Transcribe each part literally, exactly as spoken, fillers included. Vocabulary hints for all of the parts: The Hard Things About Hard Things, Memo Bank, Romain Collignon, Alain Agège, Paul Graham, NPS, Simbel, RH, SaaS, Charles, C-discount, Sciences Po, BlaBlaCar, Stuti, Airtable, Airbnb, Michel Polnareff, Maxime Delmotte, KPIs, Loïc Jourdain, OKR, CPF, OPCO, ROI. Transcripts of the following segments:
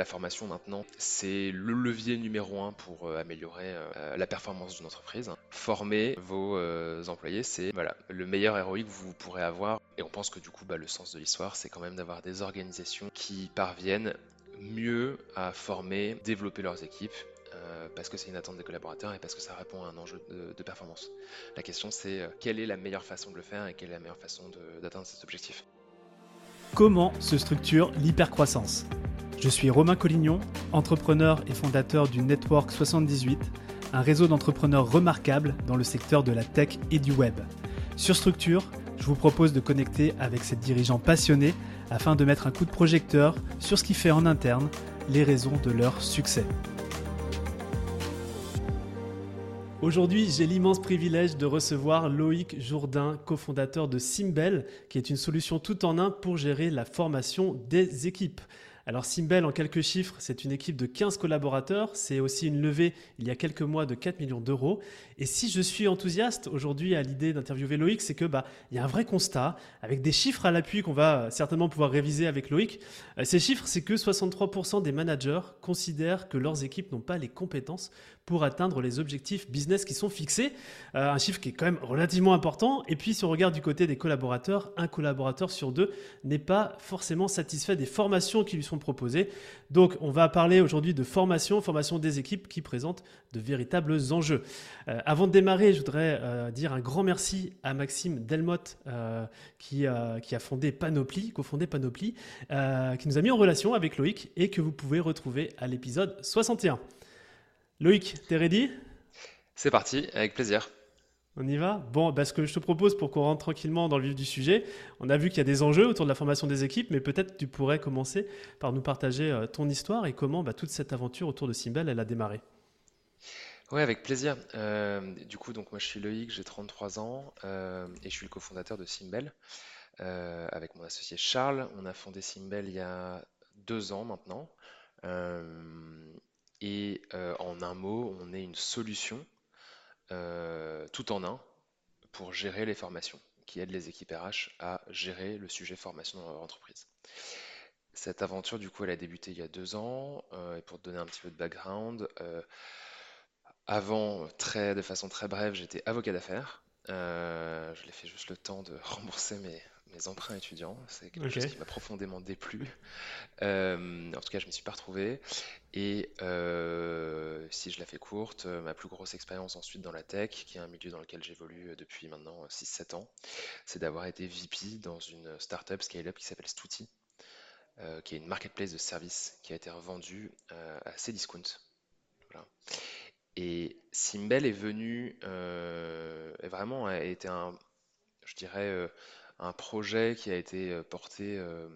la formation maintenant, c'est le levier numéro un pour euh, améliorer euh, la performance d'une entreprise. Former vos euh, employés, c'est voilà, le meilleur R O I que vous pourrez avoir. Et on pense que du coup, bah, le sens de l'histoire, c'est quand même d'avoir des organisations qui parviennent mieux à former, développer leurs équipes, euh, parce que c'est une attente des collaborateurs et parce que ça répond à un enjeu de, de performance. La question, c'est euh, quelle est la meilleure façon de le faire et quelle est la meilleure façon d'atteindre cet objectif. Comment se structure l'hypercroissance ? Je suis Romain Collignon, entrepreneur et fondateur du Network soixante-dix-huit, un réseau d'entrepreneurs remarquables dans le secteur de la tech et du web. Sur Structure, je vous propose de connecter avec ces dirigeants passionnés afin de mettre un coup de projecteur sur ce qui fait en interne les raisons de leur succès. Aujourd'hui, j'ai l'immense privilège de recevoir Loïc Jourdain, cofondateur de Simbel, qui est une solution tout en un pour gérer la formation des équipes. Alors Simbel, en quelques chiffres, c'est une équipe de quinze collaborateurs, c'est aussi une levée il y a quelques mois de quatre millions d'euros. Et si je suis enthousiaste aujourd'hui à l'idée d'interviewer Loïc, c'est que bah, il y a un vrai constat, avec des chiffres à l'appui qu'on va certainement pouvoir réviser avec Loïc. Ces chiffres, c'est que soixante-trois pour cent des managers considèrent que leurs équipes n'ont pas les compétences pour atteindre les objectifs business qui sont fixés. Euh, un chiffre qui est quand même relativement important. Et puis, si on regarde du côté des collaborateurs, un collaborateur sur deux n'est pas forcément satisfait des formations qui lui sont proposées. Donc, on va parler aujourd'hui de formation, formation des équipes qui présentent de véritables enjeux. Euh, avant de démarrer, je voudrais euh, dire un grand merci à Maxime Delmotte euh, qui, euh, qui a fondé Panopli, cofondé Panopli, euh, qui nous a mis en relation avec Loïc et que vous pouvez retrouver à l'épisode soixante et un. Loïc, t'es ready ? C'est parti, avec plaisir. On y va ? Bon, bah, ce que je te propose pour qu'on rentre tranquillement dans le vif du sujet, on a vu qu'il y a des enjeux autour de la formation des équipes, mais peut-être tu pourrais commencer par nous partager euh, ton histoire et comment bah, toute cette aventure autour de Simbel, elle a démarré. Oui, avec plaisir. Euh, du coup, donc, moi je suis Loïc, j'ai trente-trois ans euh, et je suis le cofondateur de Simbel. Euh, avec mon associé Charles, on a fondé Simbel il y a deux ans maintenant. Euh, Et euh, en un mot, on est une solution euh, tout en un pour gérer les formations, qui aide les équipes R H à gérer le sujet formation dans leur entreprise. Cette aventure, du coup, elle a débuté il y a deux ans. Euh, et pour te donner un petit peu de background, euh, avant, très, de façon très brève, j'étais avocat d'affaires. Euh, je l'ai fait juste le temps de rembourser mes... mes emprunts étudiants, c'est quelque okay. chose qui m'a profondément déplu. Euh, en tout cas, je ne m'y suis pas retrouvé. Et euh, si je la fais courte, ma plus grosse expérience ensuite dans la tech, qui est un milieu dans lequel j'évolue depuis maintenant six sept ans, c'est d'avoir été V P dans une startup scale-up qui s'appelle Stuti, euh, qui est une marketplace de services qui a été revendue euh, à C-discount. Voilà. Et Simbel est venu, euh, vraiment a été un, je dirais, euh, un projet qui a été porté euh,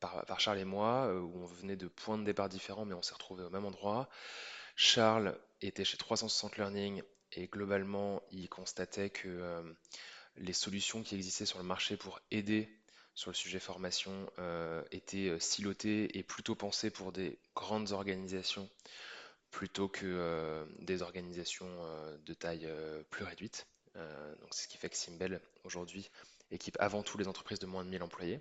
par, par Charles et moi, où on venait de points de départ différents, mais on s'est retrouvés au même endroit. Charles était chez trois cent soixante Learning et globalement, il constatait que euh, les solutions qui existaient sur le marché pour aider sur le sujet formation euh, étaient silotées et plutôt pensées pour des grandes organisations plutôt que euh, des organisations euh, de taille euh, plus réduite. Euh, donc c'est ce qui fait que Simbel, aujourd'hui, équipe avant tout les entreprises de moins de mille employés.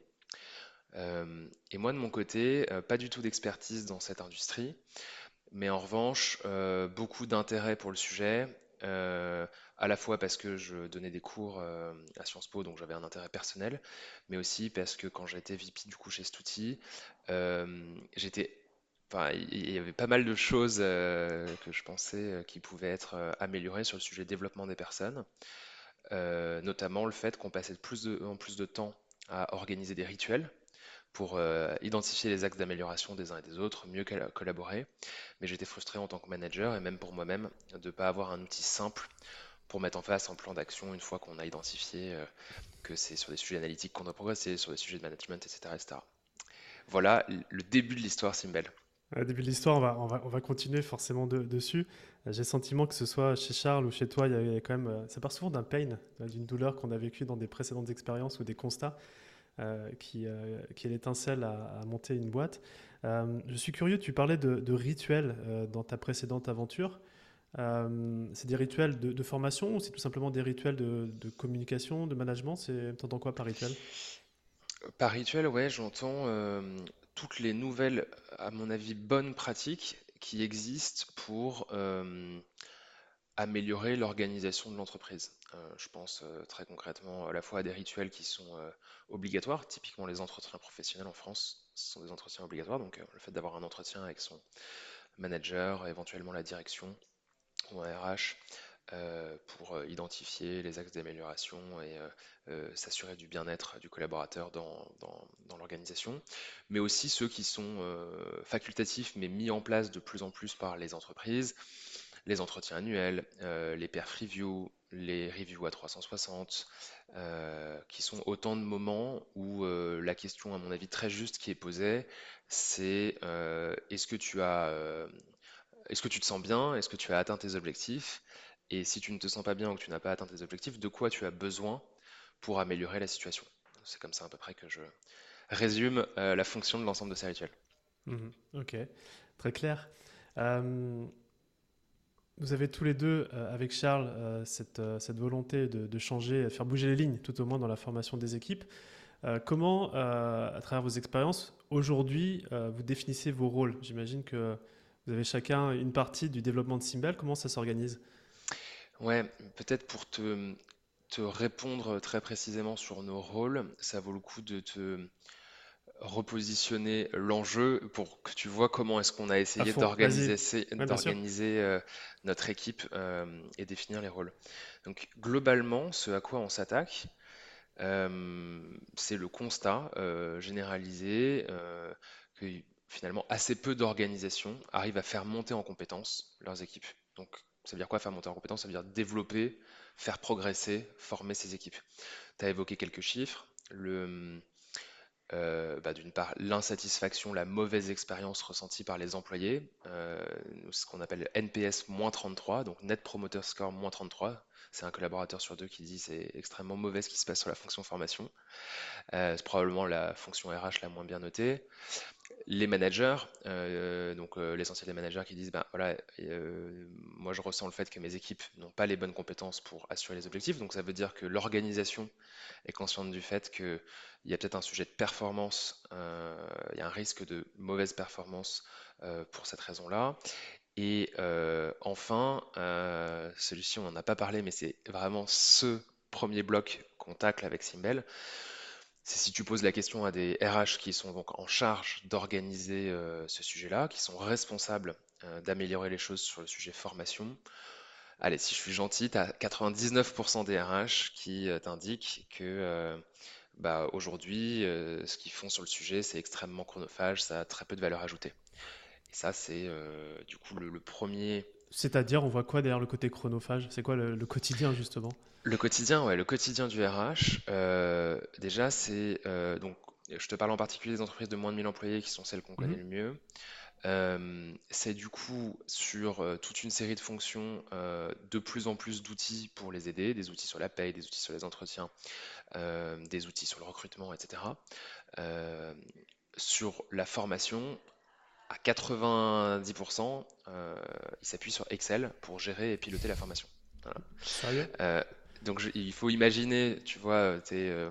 Euh, et moi, de mon côté, euh, pas du tout d'expertise dans cette industrie, mais en revanche, euh, beaucoup d'intérêt pour le sujet, euh, à la fois parce que je donnais des cours euh, à Sciences Po, donc j'avais un intérêt personnel, mais aussi parce que quand j'étais V P du coup chez Stuti, euh, j'étais... Enfin, il y avait pas mal de choses euh, que je pensais euh, qui pouvaient être euh, améliorées sur le sujet développement des personnes. Euh, notamment le fait qu'on passait de plus de, en plus de temps à organiser des rituels pour euh, identifier les axes d'amélioration des uns et des autres, mieux collaborer. Mais j'étais frustré en tant que manager et même pour moi-même de ne pas avoir un outil simple pour mettre en place un plan d'action une fois qu'on a identifié euh, que c'est sur des sujets analytiques qu'on doit progresser, sur des sujets de management, et cetera et cetera. Voilà le début de l'histoire Simbel. Au début de l'histoire, on va, on va, on va continuer forcément de, dessus. J'ai le sentiment que ce soit chez Charles ou chez toi, il y avait quand même, ça part souvent d'un pain, d'une douleur qu'on a vécue dans des précédentes expériences ou des constats euh, qui, euh, qui est l'étincelle à, à monter une boîte. Euh, je suis curieux, tu parlais de, de rituels euh, dans ta précédente aventure. Euh, c'est des rituels de, de formation ou c'est tout simplement des rituels de, de communication, de management ? Tu entends quoi par rituel ? Par rituel, ouais, j'entends euh, toutes les nouvelles, à mon avis, bonnes pratiques qui existent pour euh, améliorer l'organisation de l'entreprise. Euh, je pense euh, très concrètement à la fois à des rituels qui sont euh, obligatoires, typiquement les entretiens professionnels en France, ce sont des entretiens obligatoires, donc euh, le fait d'avoir un entretien avec son manager, éventuellement la direction ou un R H, euh, pour identifier les axes d'amélioration et euh, euh, s'assurer du bien-être du collaborateur dans, dans, dans l'organisation, mais aussi ceux qui sont euh, facultatifs mais mis en place de plus en plus par les entreprises, les entretiens annuels, euh, les pairs review, les reviews à trois cent soixante, euh, qui sont autant de moments où euh, la question, à mon avis, très juste qui est posée, c'est euh, est-ce que tu as, euh, est-ce que tu te sens bien, est-ce que tu as atteint tes objectifs, et si tu ne te sens pas bien ou que tu n'as pas atteint tes objectifs, de quoi tu as besoin pour améliorer la situation. C'est comme ça à peu près que je résume euh, la fonction de l'ensemble de ces rituels. Mmh, ok, très clair. Euh... Vous avez tous les deux, euh, avec Charles, euh, cette, euh, cette volonté de, de changer, de faire bouger les lignes, tout au moins dans la formation des équipes. Euh, comment, euh, à travers vos expériences, aujourd'hui, euh, vous définissez vos rôles? J'imagine que vous avez chacun une partie du développement de Simbel. Comment ça s'organise? Ouais, peut-être pour te, te répondre très précisément sur nos rôles, ça vaut le coup de te repositionner l'enjeu pour que tu vois comment est-ce qu'on a essayé fond, d'organiser, c'est, ouais, d'organiser euh, notre équipe euh, et définir les rôles. Donc globalement, ce à quoi on s'attaque, euh, c'est le constat euh, généralisé euh, que finalement assez peu d'organisations arrivent à faire monter en compétences leurs équipes. Donc ça veut dire quoi faire monter en compétences? Ça veut dire développer, faire progresser, former ses équipes. Tu as évoqué quelques chiffres. Le... Euh, bah, d'une part, l'insatisfaction, la mauvaise expérience ressentie par les employés, euh, ce qu'on appelle N P S moins trente-trois, donc Net Promoter Score moins trente-trois. C'est un collaborateur sur deux qui dit que c'est extrêmement mauvais ce qui se passe sur la fonction formation. Euh, c'est probablement la fonction R H la moins bien notée. Les managers, euh, donc euh, l'essentiel des managers qui disent ben, voilà, euh, moi je ressens le fait que mes équipes n'ont pas les bonnes compétences pour assurer les objectifs, donc ça veut dire que l'organisation est consciente du fait qu'il y a peut-être un sujet de performance, euh, il y a un risque de mauvaise performance euh, pour cette raison-là. Et euh, enfin, euh, celui-ci on n'en a pas parlé, mais c'est vraiment ce premier bloc qu'on tacle avec Simbel. C'est si tu poses la question à des R H qui sont donc en charge d'organiser euh, ce sujet-là, qui sont responsables euh, d'améliorer les choses sur le sujet formation. Allez, si je suis gentil, tu as quatre-vingt-dix-neuf pour cent des R H qui euh, t'indiquent que euh, bah, aujourd'hui, euh, ce qu'ils font sur le sujet, c'est extrêmement chronophage, ça a très peu de valeur ajoutée. Et ça, c'est euh, du coup le, le premier... C'est-à-dire, on voit quoi derrière le côté chronophage? C'est quoi le, le quotidien, justement? Le quotidien, ouais, le quotidien du R H, euh, déjà, c'est... Euh, donc, je te parle en particulier des entreprises de moins de mille employés qui sont celles qu'on mmh. connaît le mieux. Euh, c'est du coup sur euh, toute une série de fonctions, euh, de plus en plus d'outils pour les aider, des outils sur la paye, des outils sur les entretiens, euh, des outils sur le recrutement, et cetera. Euh, sur la formation... À quatre-vingt-dix pour cent, euh, il s'appuie sur Excel pour gérer et piloter la formation. Voilà. Sérieux ? euh, donc, je, il faut imaginer, tu vois, tu es euh,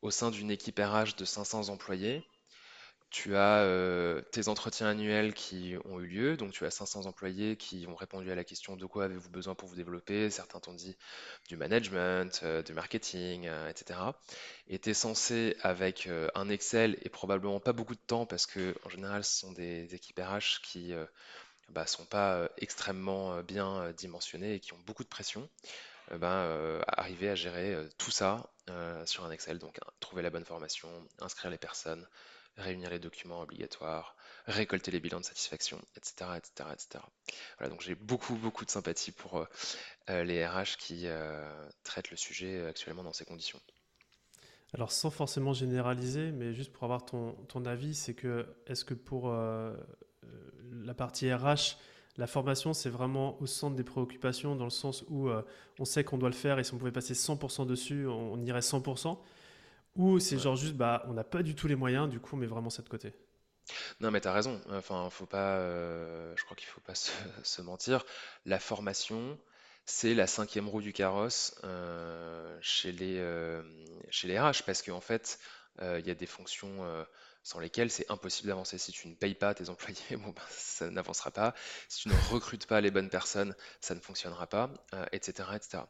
au sein d'une équipe R H de cinq cents employés, tu as euh, tes entretiens annuels qui ont eu lieu, donc tu as cinq cents employés qui ont répondu à la question de quoi avez-vous besoin pour vous développer, certains t'ont dit du management, euh, du marketing, euh, et cetera. Et tu es censé avec euh, un Excel et probablement pas beaucoup de temps parce que en général ce sont des équipes R H qui euh, bah, sont pas euh, extrêmement euh, bien dimensionnées et qui ont beaucoup de pression. Ben, euh, arriver à gérer euh, tout ça euh, sur un Excel, donc trouver la bonne formation, inscrire les personnes, réunir les documents obligatoires, récolter les bilans de satisfaction, et cetera, et cetera, et cetera. Voilà, donc j'ai beaucoup, beaucoup de sympathie pour euh, les R H qui euh, traitent le sujet actuellement dans ces conditions. Alors, sans forcément généraliser, mais juste pour avoir ton, ton avis, c'est que est-ce que pour euh, la partie R H, la formation, c'est vraiment au centre des préoccupations, dans le sens où euh, on sait qu'on doit le faire et si on pouvait passer cent pour cent dessus, on, on irait cent pour cent? Ou c'est ouais. genre juste, bah, on n'a pas du tout les moyens, du coup, on met vraiment ça de côté. Non, mais tu as raison. Enfin, faut pas, euh, je crois qu'il ne faut pas se, se mentir. La formation, c'est la cinquième roue du carrosse euh, chez, les, euh, chez les R H, parce qu'en fait, il euh, y a des fonctions... Euh, sans lesquels c'est impossible d'avancer. Si tu ne payes pas tes employés, bon ben, ça n'avancera pas. Si tu ne recrutes pas les bonnes personnes, ça ne fonctionnera pas, euh, et cetera et cetera.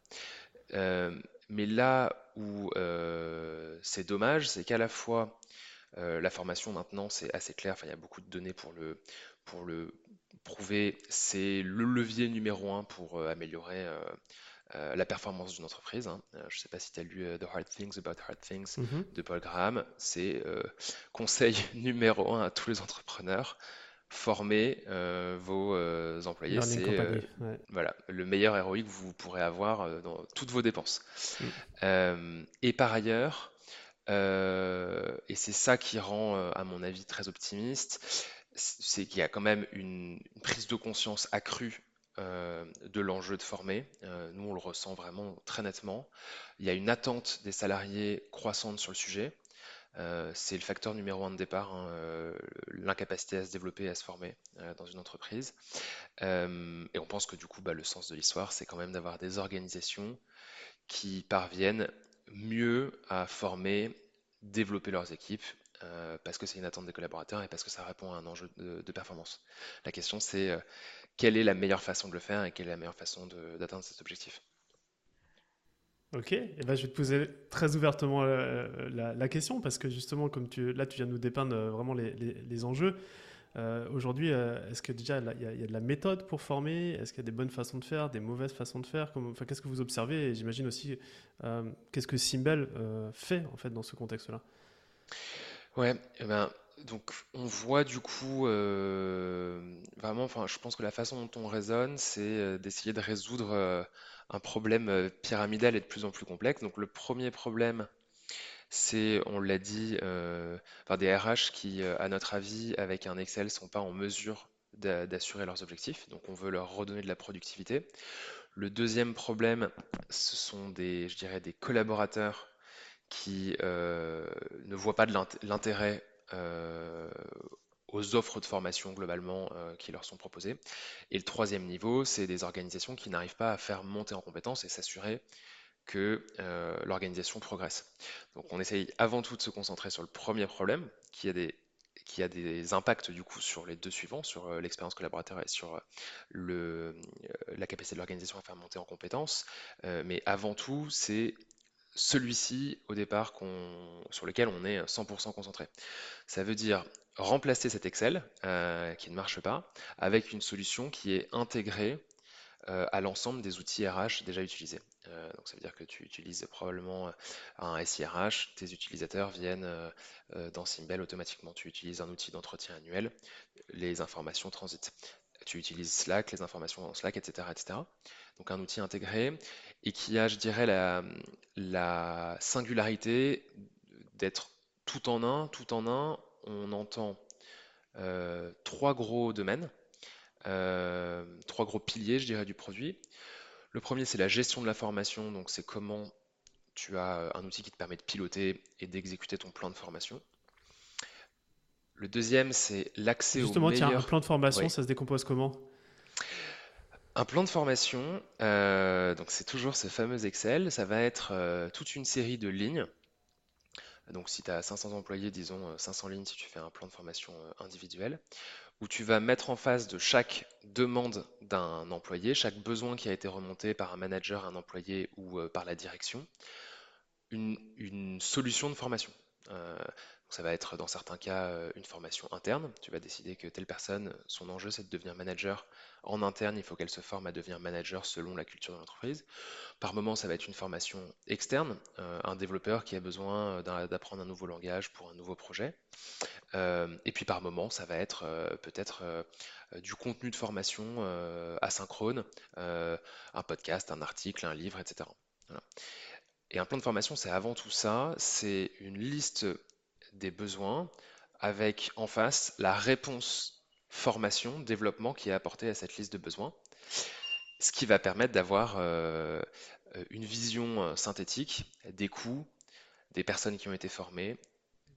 Euh, mais là où euh, c'est dommage, c'est qu'à la fois, euh, la formation maintenant, c'est assez clair, enfin, il y a beaucoup de données pour le, pour le prouver, c'est le levier numéro un pour euh, améliorer euh, Euh, la performance d'une entreprise. Hein. Euh, je ne sais pas si tu as lu euh, The Hard Things About Hard Things mm-hmm. de Paul Graham. C'est euh, conseil numéro un à tous les entrepreneurs, formez euh, vos euh, employés. Learning c'est euh, ouais. voilà, le meilleur R O I que vous pourrez avoir euh, dans toutes vos dépenses. Mm. Euh, et par ailleurs, euh, et c'est ça qui rend, euh, à mon avis, très optimiste, c'est qu'il y a quand même une, une prise de conscience accrue de l'enjeu de former. Nous, on le ressent vraiment très nettement. Il y a une attente des salariés croissante sur le sujet. C'est le facteur numéro un de départ, hein, l'incapacité à se développer, à se former dans une entreprise. Et on pense que du coup, bah, le sens de l'histoire, c'est quand même d'avoir des organisations qui parviennent mieux à former, développer leurs équipes, Euh, parce que c'est une attente des collaborateurs et parce que ça répond à un enjeu de, de performance. La question, c'est euh, quelle est la meilleure façon de le faire et quelle est la meilleure façon de, d'atteindre cet objectif. Ok, et ben, je vais te poser très ouvertement euh, la, la question, parce que justement, comme tu, là, tu viens de nous dépeindre euh, vraiment les, les, les enjeux. Euh, aujourd'hui, euh, est-ce que déjà il y, y a de la méthode pour former? Est-ce qu'il y a des bonnes façons de faire, des mauvaises façons de faire? Comme, enfin, qu'est-ce que vous observez? Et j'imagine aussi, euh, qu'est-ce que Simbel euh, fait en fait dans ce contexte-là? Ouais, eh ben, donc on voit du coup euh, vraiment, enfin, je pense que la façon dont on raisonne, c'est d'essayer de résoudre euh, un problème pyramidal et de plus en plus complexe. Donc le premier problème, c'est, on l'a dit, euh, enfin, des R H qui, à notre avis, avec un Excel, ne sont pas en mesure d'a- d'assurer leurs objectifs. Donc on veut leur redonner de la productivité. Le deuxième problème, ce sont des, je dirais, des collaborateurs qui euh, ne voient pas de l'int- l'intérêt euh, aux offres de formation globalement euh, qui leur sont proposées. Et le troisième niveau, c'est des organisations qui n'arrivent pas à faire monter en compétences et s'assurer que euh, l'organisation progresse. Donc on essaye avant tout de se concentrer sur le premier problème, qui a des, qui a des impacts du coup sur les deux suivants, sur euh, l'expérience collaborateur et sur euh, le, euh, la capacité de l'organisation à faire monter en compétences. Euh, mais avant tout, c'est celui-ci au départ qu'on, sur lequel on est cent pour cent concentré. Ça veut dire remplacer cet Excel euh, qui ne marche pas avec une solution qui est intégrée euh, à l'ensemble des outils R H déjà utilisés. Euh, donc ça veut dire que tu utilises probablement un S I R H, tes utilisateurs viennent euh, dans Simbel automatiquement. Tu utilises un outil d'entretien annuel, les informations transitent. Tu utilises Slack, les informations dans Slack, et cetera, et cetera. Donc un outil intégré et qui a, je dirais, la, la singularité d'être tout en un, tout en un. On entend euh, trois gros domaines, euh, trois gros piliers, je dirais, du produit. Le premier, c'est la gestion de la formation. Donc c'est comment tu as un outil qui te permet de piloter et d'exécuter ton plan de formation. Le deuxième, c'est l'accès Justement, au meilleur... Justement, tiens, un plan de formation, ouais. Ça se décompose comment? Un plan de formation, euh, donc c'est toujours ce fameux Excel, ça va être euh, toute une série de lignes. Donc si tu as cinq cents employés, disons cinq cents lignes si tu fais un plan de formation euh, individuel, où tu vas mettre en face de chaque demande d'un employé, chaque besoin qui a été remonté par un manager, un employé ou euh, par la direction, une, une solution de formation. Euh, Ça va être dans certains cas une formation interne. Tu vas décider que telle personne, son enjeu c'est de devenir manager. En interne, il faut qu'elle se forme à devenir manager selon la culture de l'entreprise. Par moment, ça va être une formation externe, euh, un développeur qui a besoin d'un, d'apprendre un nouveau langage pour un nouveau projet. Euh, et puis par moment, ça va être euh, peut-être euh, du contenu de formation euh, asynchrone, euh, un podcast, un article, un livre, et cetera. Voilà. Et un plan de formation, c'est avant tout ça, c'est une liste des besoins avec en face la réponse formation, développement qui est apportée à cette liste de besoins, ce qui va permettre d'avoir euh, une vision synthétique des coûts, des personnes qui ont été formées,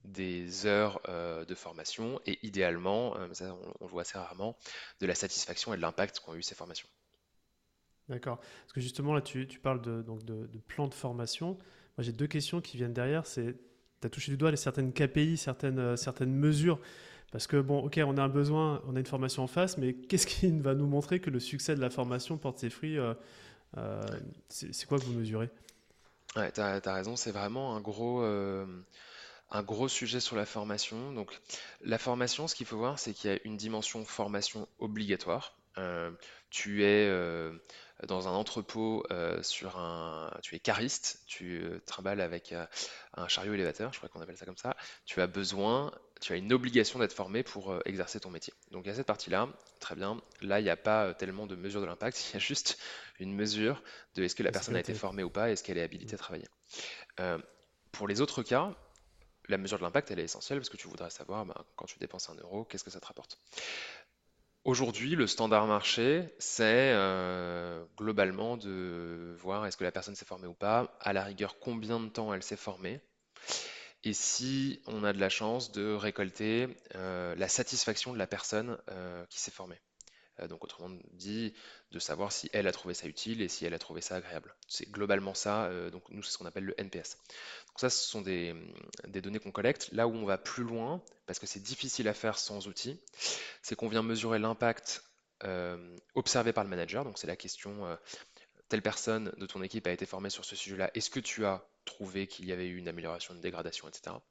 des heures euh, de formation et idéalement, euh, ça, on, on le voit assez rarement, de la satisfaction et de l'impact qu'ont eu ces formations. D'accord, parce que justement là tu, tu parles de, donc de, de plan de formation. Moi j'ai deux questions qui viennent derrière, c'est tu as touché du doigt les certaines K P I, certaines, euh, certaines mesures. Parce que, bon, ok, on a un besoin, on a une formation en face, mais qu'est-ce qui va nous montrer que le succès de la formation porte ses fruits? euh, euh, c'est, c'est quoi que vous mesurez? Ouais, tu as raison, c'est vraiment un gros, euh, un gros sujet sur la formation. Donc, la formation, ce qu'il faut voir, c'est qu'il y a une dimension formation obligatoire. Euh, tu es euh, dans un entrepôt, euh, sur un, tu es cariste, tu euh, trimballes avec euh, un chariot élévateur, je crois qu'on appelle ça comme ça. Tu as besoin, tu as une obligation d'être formé pour euh, exercer ton métier. Donc il y a cette partie-là, très bien. Là, il n'y a pas tellement de mesure de l'impact, il y a juste une mesure de est-ce que la est-ce personne que a été formée ou pas, est-ce qu'elle est habilitée à travailler. Euh, pour les autres cas, la mesure de l'impact, elle est essentielle parce que tu voudrais savoir, bah, quand tu dépenses un euro, qu'est-ce que ça te rapporte? Aujourd'hui, le standard marché, c'est euh, globalement de voir est-ce que la personne s'est formée ou pas, à la rigueur combien de temps elle s'est formée, et si on a de la chance de récolter euh, la satisfaction de la personne euh, qui s'est formée. Euh, donc autrement dit, de savoir si elle a trouvé ça utile et si elle a trouvé ça agréable. C'est globalement ça, euh, donc nous c'est ce qu'on appelle le N P S. Donc ça, ce sont des, des données qu'on collecte. Là où on va plus loin, parce que c'est difficile à faire sans outils, c'est qu'on vient mesurer l'impact euh, observé par le manager. Donc c'est la question, euh, telle personne de ton équipe a été formée sur ce sujet-là, est-ce que tu as trouvé qu'il y avait eu une amélioration, une dégradation, et cetera.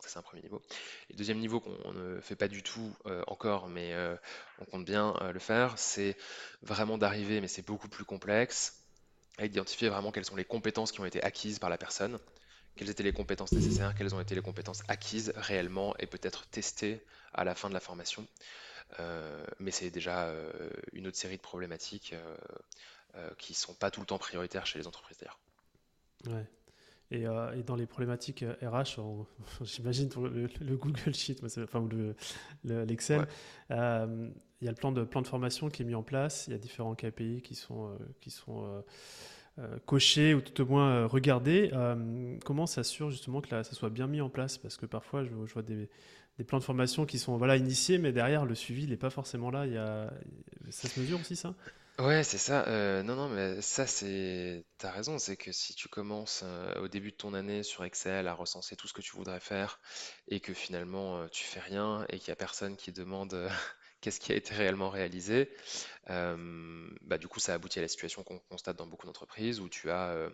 Ça, c'est un premier niveau. Et deuxième niveau qu'on ne fait pas du tout euh, encore, mais euh, on compte bien euh, le faire, c'est vraiment d'arriver, mais c'est beaucoup plus complexe, à identifier vraiment quelles sont les compétences qui ont été acquises par la personne, quelles étaient les compétences nécessaires, quelles ont été les compétences acquises réellement et peut-être testées à la fin de la formation. Euh, mais c'est déjà euh, une autre série de problématiques euh, euh, qui ne sont pas tout le temps prioritaires chez les entreprises d'ailleurs. Ouais. Et, euh, et dans les problématiques euh, R H, on, j'imagine pour le, le Google Sheet, enfin ou le, le, l'Excel, ouais. euh, il y a le plan de, plan de formation qui est mis en place, il y a différents K P I qui sont, euh, qui sont euh, euh, cochés ou tout au moins euh, regardés. Euh, comment s'assure justement que là, ça soit bien mis en place? Parce que parfois, je, je vois des, des plans de formation qui sont voilà, initiés, mais derrière, le suivi n'est pas forcément là. Il y a... Ça se mesure aussi, ça? Ouais, c'est ça. Euh, non, non, mais ça, c'est. T'as raison, c'est que si tu commences euh, au début de ton année sur Excel à recenser tout ce que tu voudrais faire et que finalement euh, tu fais rien et qu'il n'y a personne qui demande euh, qu'est-ce qui a été réellement réalisé, euh, bah, du coup, ça aboutit à la situation qu'on constate dans beaucoup d'entreprises où tu as euh,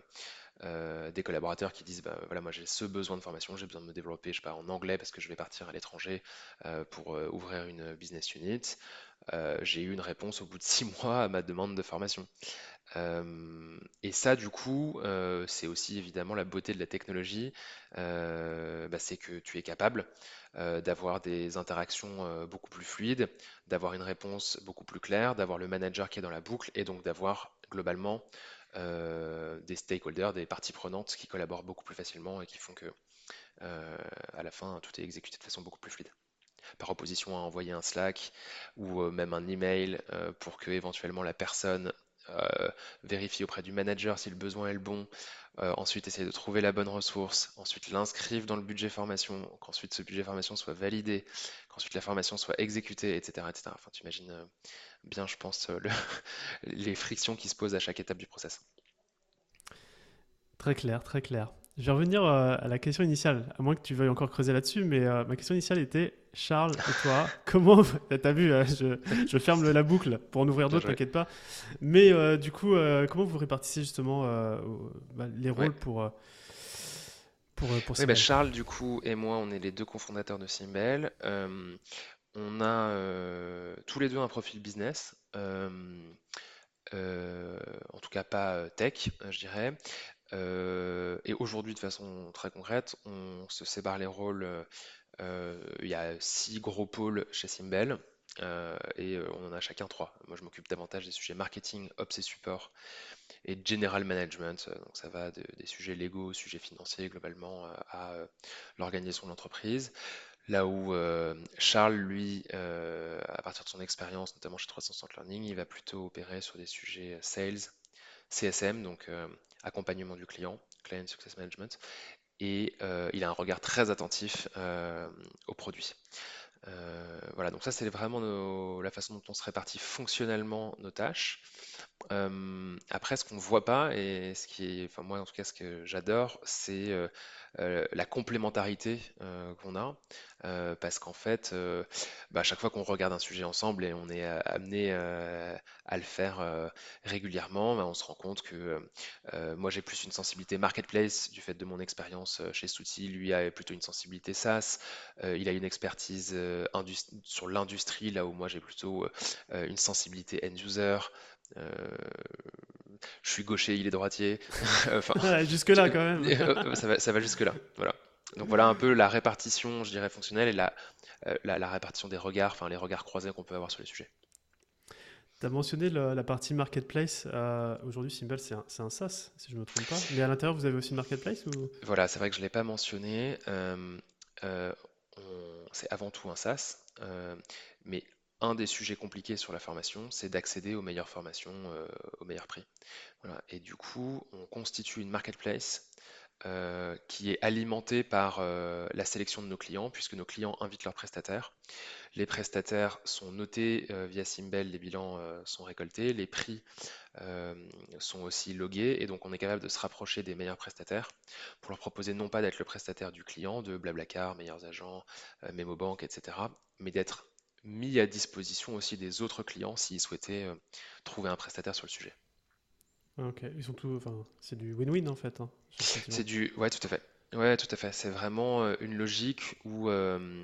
euh, des collaborateurs qui disent bah, voilà, moi j'ai ce besoin de formation, j'ai besoin de me développer, je sais pas, en anglais parce que je vais partir à l'étranger euh, pour euh, ouvrir une business unit. Euh, j'ai eu une réponse au bout de six mois à ma demande de formation. Euh, et ça, du coup, euh, c'est aussi évidemment la beauté de la technologie, euh, bah, c'est que tu es capable euh, d'avoir des interactions euh, beaucoup plus fluides, d'avoir une réponse beaucoup plus claire, d'avoir le manager qui est dans la boucle et donc d'avoir globalement euh, des stakeholders, des parties prenantes qui collaborent beaucoup plus facilement et qui font que, euh, à la fin, tout est exécuté de façon beaucoup plus fluide. Par opposition à envoyer un Slack ou euh, même un email euh, pour que éventuellement la personne euh, vérifie auprès du manager si le besoin est le bon, euh, ensuite essaye de trouver la bonne ressource, ensuite l'inscrive dans le budget formation, qu'ensuite ce budget formation soit validé, qu'ensuite la formation soit exécutée, et cetera et cetera. Enfin, tu imagines euh, bien, je pense, euh, le les frictions qui se posent à chaque étape du process. Très clair, très clair. Je vais revenir euh, à la question initiale, à moins que tu veuilles encore creuser là-dessus, mais euh, ma question initiale était, Charles, et toi, comment... T'as vu, hein, je, je ferme la boucle pour en ouvrir d'autres, t'inquiète pas. Mais euh, du coup, euh, comment vous répartissez justement euh, bah, les rôles ouais. pour... Euh... pour, pour oui, bah, Charles, du coup, et moi, on est les deux cofondateurs de Simbel. Euh, on a euh, tous les deux un profil business, euh, euh, en tout cas pas tech, je dirais. Euh, et aujourd'hui, de façon très concrète, on se sépare les rôles. Euh, il y a six gros pôles chez Simbel euh, et on en a chacun trois. Moi, je m'occupe davantage des sujets marketing, ops et support et general management. Donc, ça va de, des sujets légaux, aux sujets financiers globalement à, à l'organisation de l'entreprise. Là où euh, Charles, lui, euh, à partir de son expérience, notamment chez trois cent soixante Learning, il va plutôt opérer sur des sujets sales, C S M, donc euh, accompagnement du client, client success management, et euh, il a un regard très attentif euh, aux produits. Euh, voilà, donc ça c'est vraiment nos, la façon dont on se répartit fonctionnellement nos tâches. Euh, après, ce qu'on ne voit pas, et ce qui est, enfin moi en tout cas ce que j'adore, c'est euh, euh, la complémentarité euh, qu'on a, euh, parce qu'en fait, euh, bah, chaque fois qu'on regarde un sujet ensemble et on est euh, amené euh, à le faire euh, régulièrement, bah, on se rend compte que euh, moi j'ai plus une sensibilité marketplace du fait de mon expérience chez Stuti, lui a plutôt une sensibilité SaaS, euh, il a une expertise euh, sur l'industrie, là où moi j'ai plutôt euh, une sensibilité end-user. Euh, je suis gaucher, il est droitier. Enfin, ouais, jusque là quand même. ça va, ça va jusque là. Voilà. Donc voilà un peu la répartition, je dirais fonctionnelle et la, euh, la, la répartition des regards, enfin les regards croisés qu'on peut avoir sur les sujets. Tu as mentionné le, la partie marketplace. Euh, aujourd'hui, Simbel, c'est un, c'est un SaaS, si je ne me trompe pas. Mais à l'intérieur, vous avez aussi une marketplace ou... Voilà, c'est vrai que je ne l'ai pas mentionné. Euh, euh, on... C'est avant tout un SaaS, euh, mais un des sujets compliqués sur la formation, c'est d'accéder aux meilleures formations euh, au meilleur prix. Voilà. Et du coup, on constitue une marketplace euh, qui est alimentée par euh, la sélection de nos clients, puisque nos clients invitent leurs prestataires. Les prestataires sont notés euh, via Simbel, les bilans euh, sont récoltés, les prix euh, sont aussi logués, et donc on est capable de se rapprocher des meilleurs prestataires pour leur proposer non pas d'être le prestataire du client, de BlaBlaCar, meilleurs agents, euh, Memo Bank, et cetera, mais d'être mis à disposition aussi des autres clients s'ils souhaitaient euh, trouver un prestataire sur le sujet. Ok, ils sont tous, enfin, c'est du win-win en fait. Hein, c'est du, ouais, tout à fait. Ouais, tout à fait. C'est vraiment euh, une logique où euh,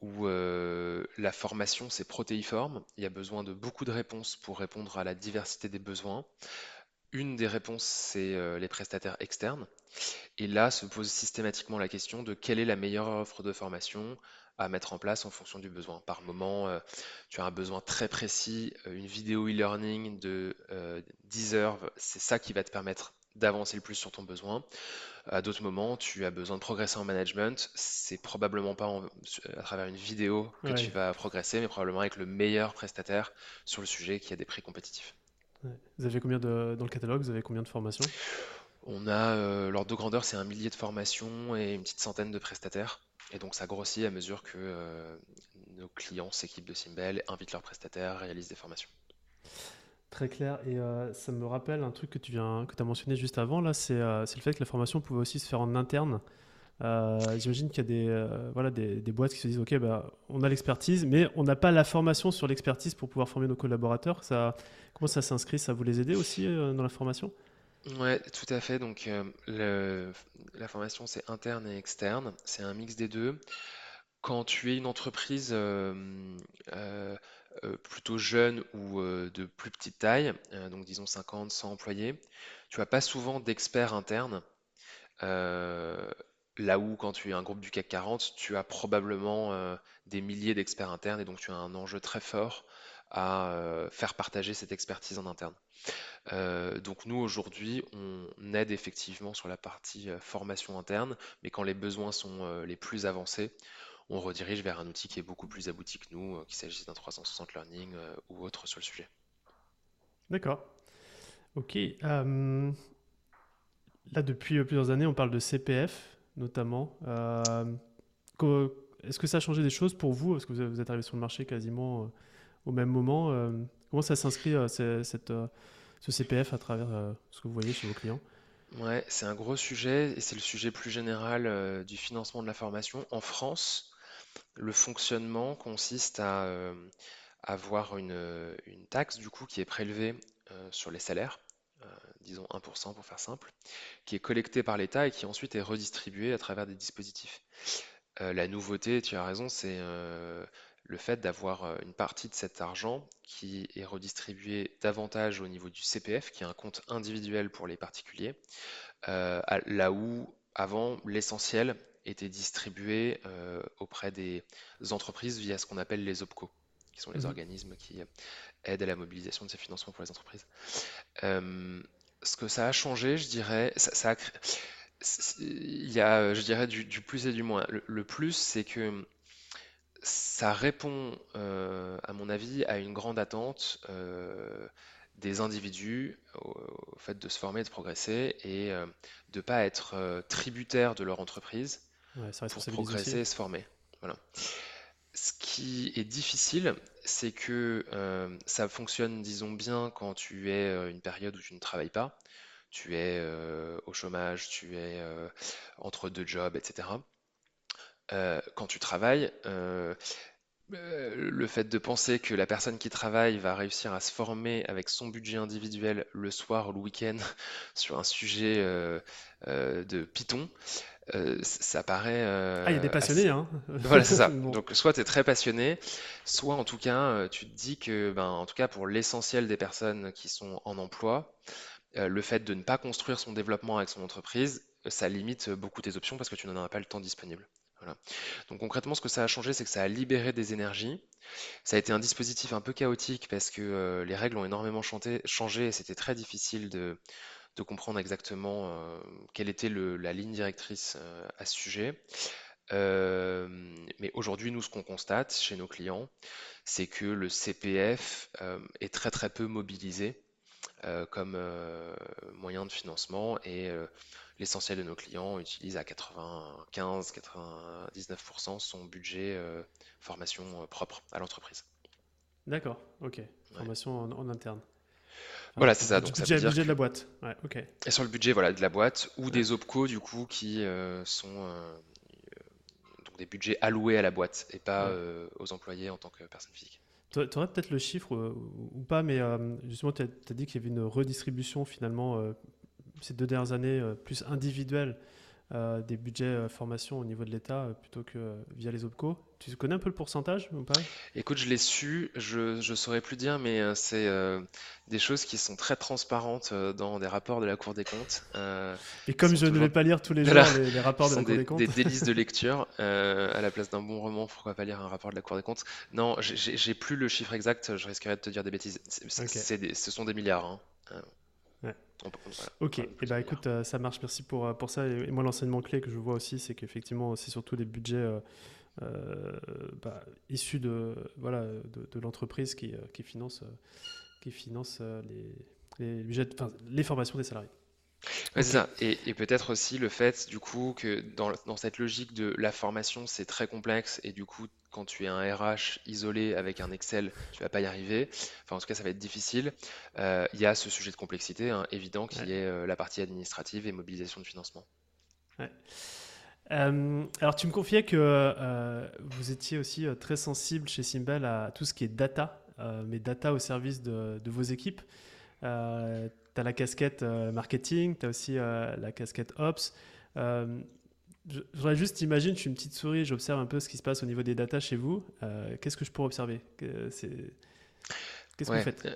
où euh, la formation c'est protéiforme. Il y a besoin de beaucoup de réponses pour répondre à la diversité des besoins. Une des réponses, c'est euh, les prestataires externes. Et là, se pose systématiquement la question de quelle est la meilleure offre de formation à mettre en place en fonction du besoin. Par moment, euh, tu as un besoin très précis, une vidéo e-learning de euh, dix heures, c'est ça qui va te permettre d'avancer le plus sur ton besoin. À d'autres moments, tu as besoin de progresser en management, c'est probablement pas en, à travers une vidéo que ouais. tu vas progresser, mais probablement avec le meilleur prestataire sur le sujet qui a des prix compétitifs. Ouais. Vous avez combien de, dans le catalogue, vous avez combien de formations ? On a, euh, l'ordre de grandeur, c'est un millier de formations et une petite centaine de prestataires. Et donc ça grossit à mesure que euh, nos clients s'équipent de Simbel, invitent leurs prestataires, réalisent des formations. Très clair. Et euh, ça me rappelle un truc que tu viens, que tu as mentionné juste avant, là, c'est, euh, c'est le fait que la formation pouvait aussi se faire en interne. Euh, j'imagine qu'il y a des, euh, voilà, des, des boîtes qui se disent « Ok, bah, on a l'expertise, mais on n'a pas la formation sur l'expertise pour pouvoir former nos collaborateurs. » Ça, comment ça s'inscrit ? Ça vous les aidez aussi euh, dans la formation ? Ouais, tout à fait. Donc, euh, le, la formation, c'est interne et externe. C'est un mix des deux. Quand tu es une entreprise euh, euh, euh, plutôt jeune ou euh, de plus petite taille, euh, donc disons cinquante, cent employés, tu n'as pas souvent d'experts internes. Euh, là où, quand tu es un groupe du C A C quarante, tu as probablement euh, des milliers d'experts internes et donc tu as un enjeu très fort à euh, faire partager cette expertise en interne. Euh, donc nous aujourd'hui on aide effectivement sur la partie euh, formation interne, mais quand les besoins sont euh, les plus avancés, on redirige vers un outil qui est beaucoup plus abouti que nous, euh, qu'il s'agisse d'un trois cent soixante Learning euh, ou autre sur le sujet. D'accord. Ok. Euh, là depuis plusieurs années on parle de C P F notamment. Euh, est-ce que ça a changé des choses pour vous ? Parce que vous êtes arrivé sur le marché quasiment euh, au même moment. Euh... Comment ça s'inscrit, euh, cette, euh, ce C P F, à travers euh, ce que vous voyez chez vos clients ? Ouais, c'est un gros sujet et c'est le sujet plus général euh, du financement de la formation. En France, le fonctionnement consiste à euh, avoir une, une taxe du coup, qui est prélevée euh, sur les salaires, euh, disons un pour cent pour faire simple, qui est collectée par l'État et qui ensuite est redistribuée à travers des dispositifs. Euh, la nouveauté, tu as raison, c'est... Euh, le fait d'avoir une partie de cet argent qui est redistribué davantage au niveau du C P F, qui est un compte individuel pour les particuliers, euh, là où avant l'essentiel était distribué euh, auprès des entreprises via ce qu'on appelle les O P C O, qui sont les mmh. organismes qui aident à la mobilisation de ces financements pour les entreprises. Euh, ce que ça a changé, je dirais, ça, ça a créé... il y a, je dirais, du, du plus et du moins. Le, le plus, c'est que ça répond, euh, à mon avis, à une grande attente euh, des individus au, au fait de se former, de progresser et euh, de ne pas être euh, tributaire de leur entreprise ouais, pour progresser aussi. Et se former. Voilà. Ce qui est difficile, c'est que euh, ça fonctionne, disons bien, quand tu es une période où tu ne travailles pas. tu es euh, au chômage, tu es euh, entre deux jobs, et cetera. Euh, quand tu travailles, euh, le fait de penser que la personne qui travaille va réussir à se former avec son budget individuel le soir ou le week-end sur un sujet euh, euh, de Python, euh, ça paraît... Euh, ah, il y a des passionnés, assez... hein. Voilà, c'est ça. Bon. Donc, soit tu es très passionné, soit en tout cas, tu te dis que, ben, en tout cas, pour l'essentiel des personnes qui sont en emploi, euh, le fait de ne pas construire son développement avec son entreprise, ça limite beaucoup tes options parce que tu n'en as pas le temps disponible. Voilà. Donc concrètement, ce que ça a changé, c'est que ça a libéré des énergies. Ça a été un dispositif un peu chaotique parce que euh, les règles ont énormément chanté, changé et c'était très difficile de, de comprendre exactement euh, quelle était le, la ligne directrice euh, à ce sujet. Euh, mais aujourd'hui, nous, ce qu'on constate chez nos clients, c'est que le C P F euh, est très très peu mobilisé euh, comme euh, moyen de financement et euh, l'essentiel de nos clients utilise à quatre-vingt-quinze à quatre-vingt-dix-neuf pour cent son budget euh, formation euh, propre à l'entreprise. D'accord, ok. Ouais. Formation en, en interne. Enfin, voilà, c'est ça. Donc, budget, ça veut dire budget que... de la boîte. Ouais, ok. Et sur le budget voilà, de la boîte ou ouais. des O P C O du coup qui euh, sont euh, donc des budgets alloués à la boîte et pas ouais. euh, aux employés en tant que personne physique. Tu aurais peut-être le chiffre euh, ou pas, mais euh, justement, tu as dit qu'il y avait une redistribution finalement. Euh, ces deux dernières années euh, plus individuelles euh, des budgets euh, formation au niveau de l'État euh, plutôt que euh, via les O P C O. Tu connais un peu le pourcentage ou pas ? Écoute, je l'ai su, je ne saurais plus dire, mais euh, c'est euh, des choses qui sont très transparentes euh, dans des rapports de la Cour des Comptes. Euh, Et comme je ne toujours... vais pas lire tous les jours voilà. les, les rapports de la des, Cour des Comptes. Des délices de lecture, euh, à la place d'un bon roman, pourquoi pas lire un rapport de la Cour des Comptes ? Non, j'ai, j'ai plus le chiffre exact, je risquerais de te dire des bêtises. C'est, c'est, okay. c'est des, ce sont des milliards. Hein. Euh, Ouais. On peut, voilà. Ok, et eh ben, écoute, euh, ça marche, merci pour, pour ça. Et, et moi, l'enseignement clé que je vois aussi, c'est qu'effectivement, c'est surtout des budgets euh, euh, bah, issus de, voilà, de, de l'entreprise qui, qui finance, qui finance les, les, budgets, enfin, les formations des salariés. Ouais, okay. C'est ça, et, et peut-être aussi le fait du coup que dans, dans cette logique de la formation, c'est très complexe et du coup, quand tu es un R H isolé avec un Excel, tu vas pas y arriver. Enfin, en tout cas, ça va être difficile. Il euh, y a ce sujet de complexité hein, évident qui ouais. est euh, la partie administrative et mobilisation de financement. Ouais. Euh, alors, tu me confiais que euh, vous étiez aussi euh, très sensible chez Simbel à tout ce qui est data, euh, mais data au service de, de vos équipes. Euh, tu as la casquette euh, marketing, tu as aussi euh, la casquette ops. Euh, Je, je voudrais juste, imagine, je suis une petite souris, j'observe un peu ce qui se passe au niveau des datas chez vous. Euh, qu'est-ce que je pourrais observer ? Qu'est-ce que ouais. vous faites ?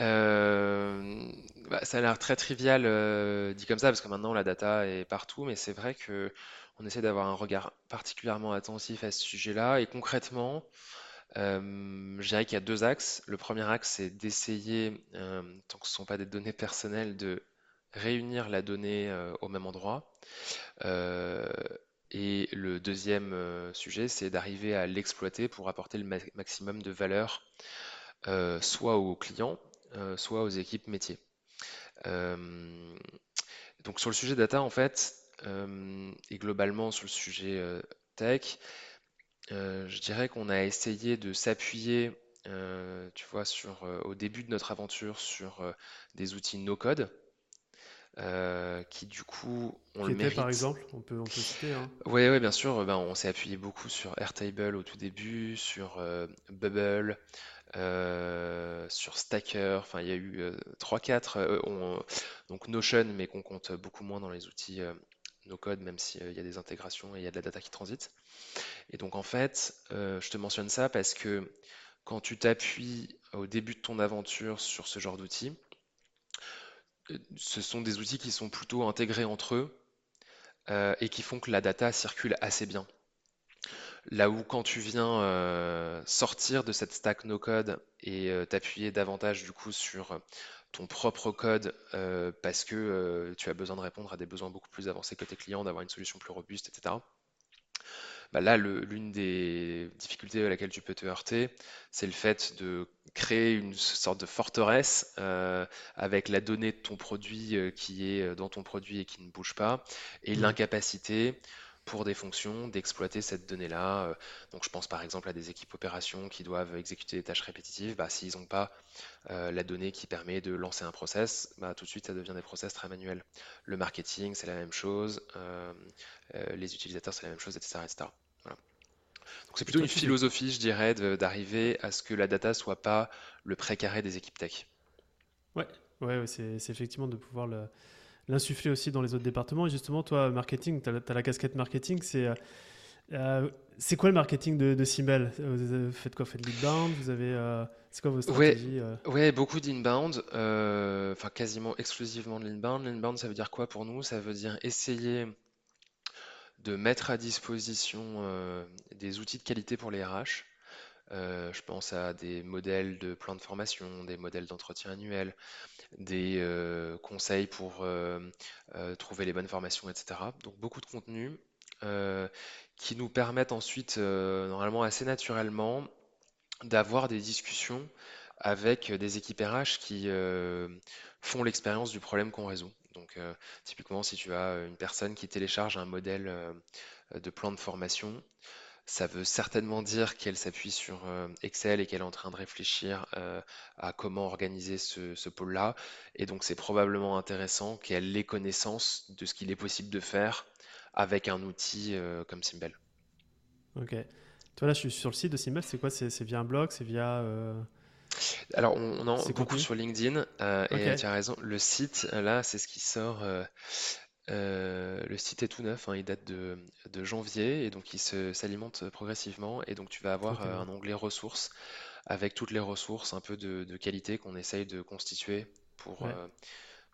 euh, bah, Ça a l'air très trivial euh, dit comme ça, parce que maintenant la data est partout, mais c'est vrai qu'on essaie d'avoir un regard particulièrement attentif à ce sujet-là. Et concrètement, euh, je dirais qu'il y a deux axes. Le premier axe, c'est d'essayer, euh, tant que ce ne sont pas des données personnelles, de réunir la donnée euh, au même endroit. Euh, et le deuxième euh, sujet, c'est d'arriver à l'exploiter pour apporter le ma- maximum de valeur euh, soit aux clients, euh, soit aux équipes métiers. Euh, donc sur le sujet data, en fait, euh, et globalement sur le sujet euh, tech, euh, je dirais qu'on a essayé de s'appuyer, euh, tu vois, sur, euh, au début de notre aventure, sur euh, des outils no-code, Euh, qui du coup on qui le mérite. Par exemple, on peut, on peut citer. Hein. Oui, ouais, bien sûr. Ben, on s'est appuyé beaucoup sur Airtable au tout début, sur euh, Bubble, euh, sur Stacker. Enfin, il y a eu euh, trois quatre. Euh, on, donc Notion, mais qu'on compte beaucoup moins dans les outils euh, no-code, même s'il euh, y a des intégrations et il y a de la data qui transite. Et donc en fait, euh, je te mentionne ça parce que quand tu t'appuies au début de ton aventure sur ce genre d'outils, ce sont des outils qui sont plutôt intégrés entre eux euh, et qui font que la data circule assez bien. Là où quand tu viens euh, sortir de cette stack no-code et euh, t'appuyer davantage du coup sur ton propre code euh, parce que euh, tu as besoin de répondre à des besoins beaucoup plus avancés que tes clients, d'avoir une solution plus robuste, et cetera. Bah là, le, l'une des difficultés à laquelle tu peux te heurter, c'est le fait de créer une sorte de forteresse euh, avec la donnée de ton produit euh, qui est dans ton produit et qui ne bouge pas, et mmh. l'incapacité pour des fonctions d'exploiter cette donnée-là. Donc je pense par exemple à des équipes opérations qui doivent exécuter des tâches répétitives. Bah, s'ils n'ont pas euh, la donnée qui permet de lancer un process, bah, tout de suite ça devient des process très manuels. Le marketing, c'est la même chose, euh, euh, les utilisateurs, c'est la même chose, et cetera et cetera. Voilà. Donc c'est plutôt une philosophie, je dirais, d'arriver à ce que la data soit pas le précaré des équipes tech. Ouais, ouais, ouais c'est, c'est effectivement de pouvoir le... l'insuffler aussi dans les autres départements. Et justement, toi, marketing, tu as la casquette marketing, c'est, euh, c'est quoi le marketing de, de Simbel ? Vous faites quoi ? Vous faites l'inbound ? Vous avez, euh, c'est quoi vos stratégies ? Oui, ouais, beaucoup d'inbound, enfin euh, quasiment exclusivement de l'inbound. L'inbound, ça veut dire quoi pour nous ? Ça veut dire essayer de mettre à disposition euh, des outils de qualité pour les R H. Euh, je pense à des modèles de plans de formation, des modèles d'entretien annuel, des euh, conseils pour euh, euh, trouver les bonnes formations, et cetera. Donc beaucoup de contenu euh, qui nous permettent ensuite, euh, normalement assez naturellement, d'avoir des discussions avec des équipes R H qui euh, font l'expérience du problème qu'on résout. Donc euh, typiquement, si tu as une personne qui télécharge un modèle euh, de plan de formation, ça veut certainement dire qu'elle s'appuie sur Excel et qu'elle est en train de réfléchir euh, à comment organiser ce, ce pôle-là. Et donc, c'est probablement intéressant qu'elle ait connaissance de ce qu'il est possible de faire avec un outil euh, comme Simbel. Ok. Toi, là, je suis sur le site de Simbel. C'est quoi ? C'est, c'est via un blog ? C'est via... Euh... Alors, on, on en c'est beaucoup contenu sur LinkedIn. Euh, okay. Et tu as raison. Le site, là, c'est ce qui sort... Euh... Euh, le site est tout neuf, hein, il date de, de janvier et donc il se, s'alimente progressivement et donc tu vas avoir okay. euh, un onglet ressources avec toutes les ressources un peu de, de qualité qu'on essaye de constituer pour, ouais. euh,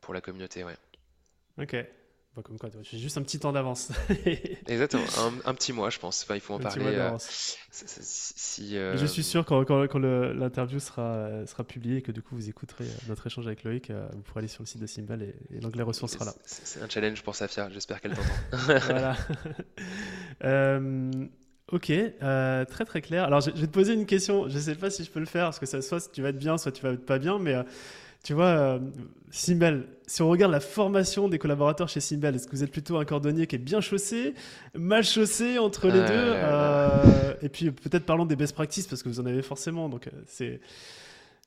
pour la communauté. Ouais. Ok, bon, comme quoi j'ai juste un petit temps d'avance. Exactement, un, un petit mois je pense, enfin, il faut en un parler. Euh, si, si, euh... Je suis sûr quand, quand, quand le, l'interview sera, sera publiée et que du coup vous écouterez notre échange avec Loïc, vous pourrez aller sur le site de Simbel et, et l'onglet ressources sera là. C'est, c'est un challenge pour Safia, j'espère qu'elle t'entend. Voilà. euh, ok, euh, très très clair. Alors je, je vais te poser une question, je ne sais pas si je peux le faire parce que ça, soit tu vas être bien, soit tu vas être pas bien, mais... Euh, tu vois, euh, Simbel, si on regarde la formation des collaborateurs chez Simbel, est-ce que vous êtes plutôt un cordonnier qui est bien chaussé, mal chaussé entre les euh... deux euh, Et puis peut-être parlons des best practices parce que vous en avez forcément. Donc c'est,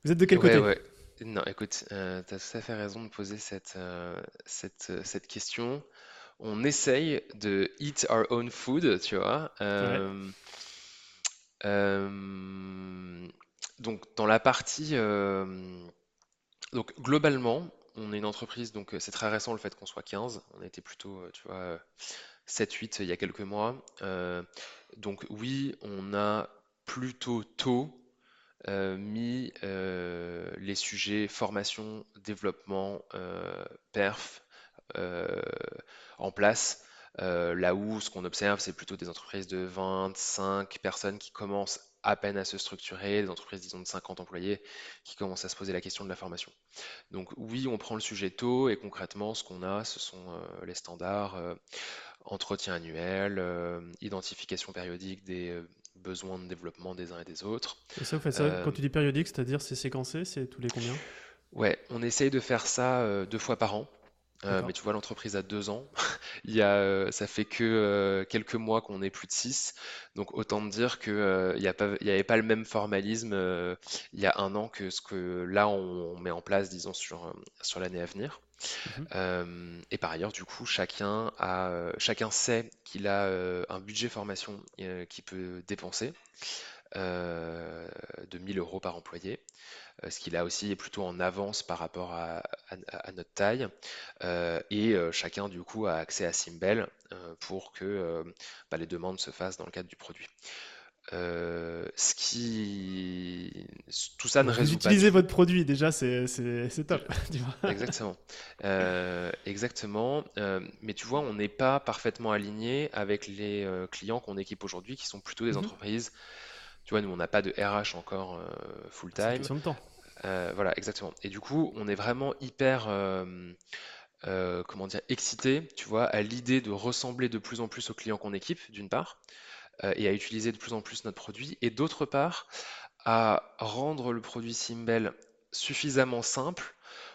vous êtes de quel ouais, côté ouais. Non, écoute, euh, tu as tout à fait raison de poser cette, euh, cette, cette question. On essaye de eat our own food, tu vois. Euh, ouais. euh, donc dans la partie... Euh, Donc globalement, on est une entreprise, donc c'est très récent le fait qu'on soit quinze, on était plutôt, tu vois, sept huit il y a quelques mois. Euh, donc oui, on a plutôt tôt euh, mis euh, les sujets formation, développement, euh, perf euh, en place. Euh, là où ce qu'on observe, c'est plutôt des entreprises de vingt-cinq personnes qui commencent à peine à se structurer, des entreprises disons de cinquante employés qui commencent à se poser la question de la formation. Donc oui, on prend le sujet tôt et concrètement, ce qu'on a, ce sont euh, les standards, euh, entretien annuel, euh, identification périodique des euh, besoins de développement des uns et des autres. Et ça, vous faites ça euh, quand tu dis périodique, c'est-à-dire c'est séquencé, c'est tous les combien ? Ouais, on essaye de faire ça euh, deux fois par an. Euh, mais tu vois, l'entreprise a deux ans. Il y a, euh, ça fait que euh, quelques mois qu'on est plus de six. Donc autant te dire qu'il euh, n'y avait pas le même formalisme euh, il y a un an que ce que là on, on met en place, disons, sur, sur l'année à venir. Mmh. Euh, et par ailleurs, du coup, chacun, a, euh, chacun sait qu'il a euh, un budget formation euh, qu'il peut dépenser euh, de mille euros par employé. Ce qui là aussi est plutôt en avance par rapport à, à, à notre taille. Euh, et euh, chacun du coup a accès à Simbel euh, pour que euh, bah, les demandes se fassent dans le cadre du produit. Euh, ce qui... Tout ça ne résout pas... Vous utilisez votre produit déjà, c'est, c'est, c'est top. Exactement. Euh, exactement. Euh, mais tu vois, on n'est pas parfaitement aligné avec les euh, clients qu'on équipe aujourd'hui qui sont plutôt des mmh. entreprises... Tu vois, nous, on n'a pas de R H encore euh, full-time. C'est une question de temps. Euh, voilà, exactement. Et du coup, on est vraiment hyper, euh, euh, comment dire, excité, tu vois, à l'idée de ressembler de plus en plus aux clients qu'on équipe, d'une part, euh, et à utiliser de plus en plus notre produit, et d'autre part, à rendre le produit Simbel suffisamment simple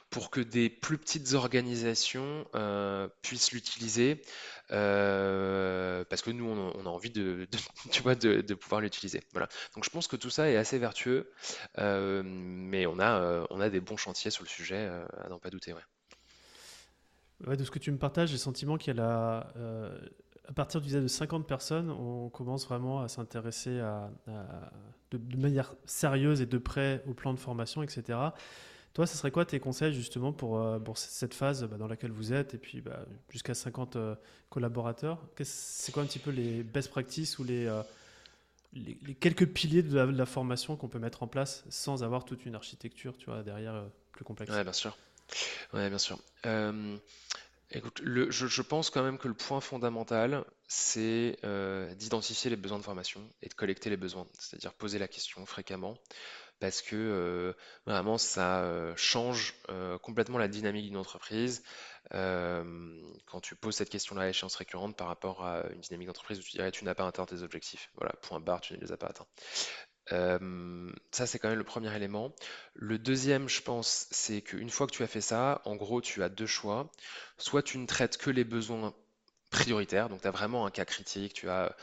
pour que des plus petites organisations euh, puissent l'utiliser, euh, parce que nous, on, on a envie de, de, tu vois, de, de pouvoir l'utiliser. Voilà. Donc je pense que tout ça est assez vertueux, euh, mais on a, euh, on a des bons chantiers sur le sujet, euh, à n'en pas douter. Ouais. Ouais, de ce que tu me partages, j'ai le sentiment qu'il y a la... Euh... À partir de cinquante personnes, on commence vraiment à s'intéresser à, à, de, de manière sérieuse et de près au plan de formation, et cetera. Toi, ce serait quoi tes conseils justement pour, pour cette phase bah, dans laquelle vous êtes et puis bah, jusqu'à cinquante euh, collaborateurs? C'est quoi un petit peu les best practices ou les, euh, les, les quelques piliers de la, de la formation qu'on peut mettre en place sans avoir toute une architecture, tu vois, derrière euh, plus complexe? Ouais, bien sûr. Ouais, bien sûr. Euh... Écoute, le, je, je pense quand même que le point fondamental, c'est euh, d'identifier les besoins de formation et de collecter les besoins, c'est-à-dire poser la question fréquemment, parce que euh, vraiment ça euh, change euh, complètement la dynamique d'une entreprise. Euh, quand tu poses cette question-là à échéance récurrente par rapport à une dynamique d'entreprise où tu dirais tu n'as pas atteint tes objectifs, voilà, point barre, tu ne les as pas atteints. Euh, ça, c'est quand même le premier élément. Le deuxième, je pense, c'est qu'une fois que tu as fait ça, en gros, tu as deux choix. Soit tu ne traites que les besoins prioritaires, donc tu as vraiment un cas critique, tu as,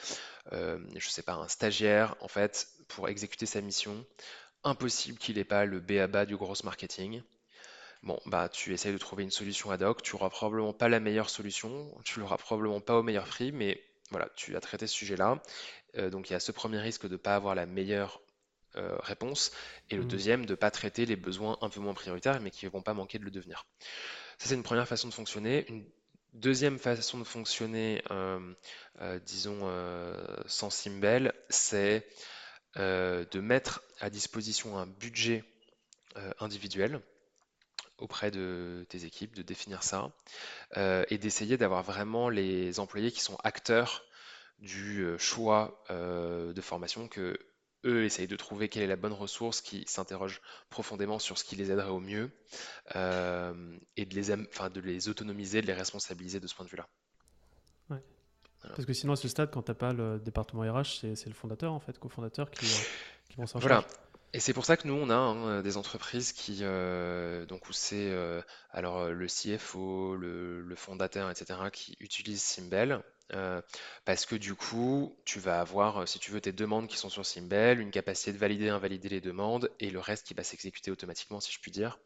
euh, je sais pas, un stagiaire, en fait, pour exécuter sa mission, impossible qu'il n'ait pas le B A B A du gros marketing. Bon, bah, tu essayes de trouver une solution ad hoc, tu n'auras probablement pas la meilleure solution, tu l'auras probablement pas au meilleur prix, mais voilà, tu as traité ce sujet-là. Donc il y a ce premier risque de ne pas avoir la meilleure euh, réponse, et le mmh. deuxième de ne pas traiter les besoins un peu moins prioritaires, mais qui ne vont pas manquer de le devenir. Ça, c'est une première façon de fonctionner. Une deuxième façon de fonctionner, euh, euh, disons, euh, sans Simbel, c'est euh, de mettre à disposition un budget euh, individuel auprès de tes équipes, de définir ça, euh, et d'essayer d'avoir vraiment les employés qui sont acteurs du choix euh, de formation, que eux essayent de trouver quelle est la bonne ressource, qui s'interroge profondément sur ce qui les aiderait au mieux, euh, et de les, enfin, de les autonomiser, de les responsabiliser de ce point de vue-là. Ouais. Voilà. Parce que sinon, à ce stade, quand tu n'as pas le département R H, c'est, c'est le fondateur, en fait, cofondateur qui, qui vont s'en charger. Voilà. Et c'est pour ça que nous, on a hein, des entreprises qui, euh, donc où c'est euh, alors, le C F O, le, le fondateur, et cetera, qui utilisent Simbel. Euh, parce que du coup, tu vas avoir, si tu veux, tes demandes qui sont sur Simbel, une capacité de valider, invalider les demandes, et le reste qui va s'exécuter automatiquement, si je puis dire.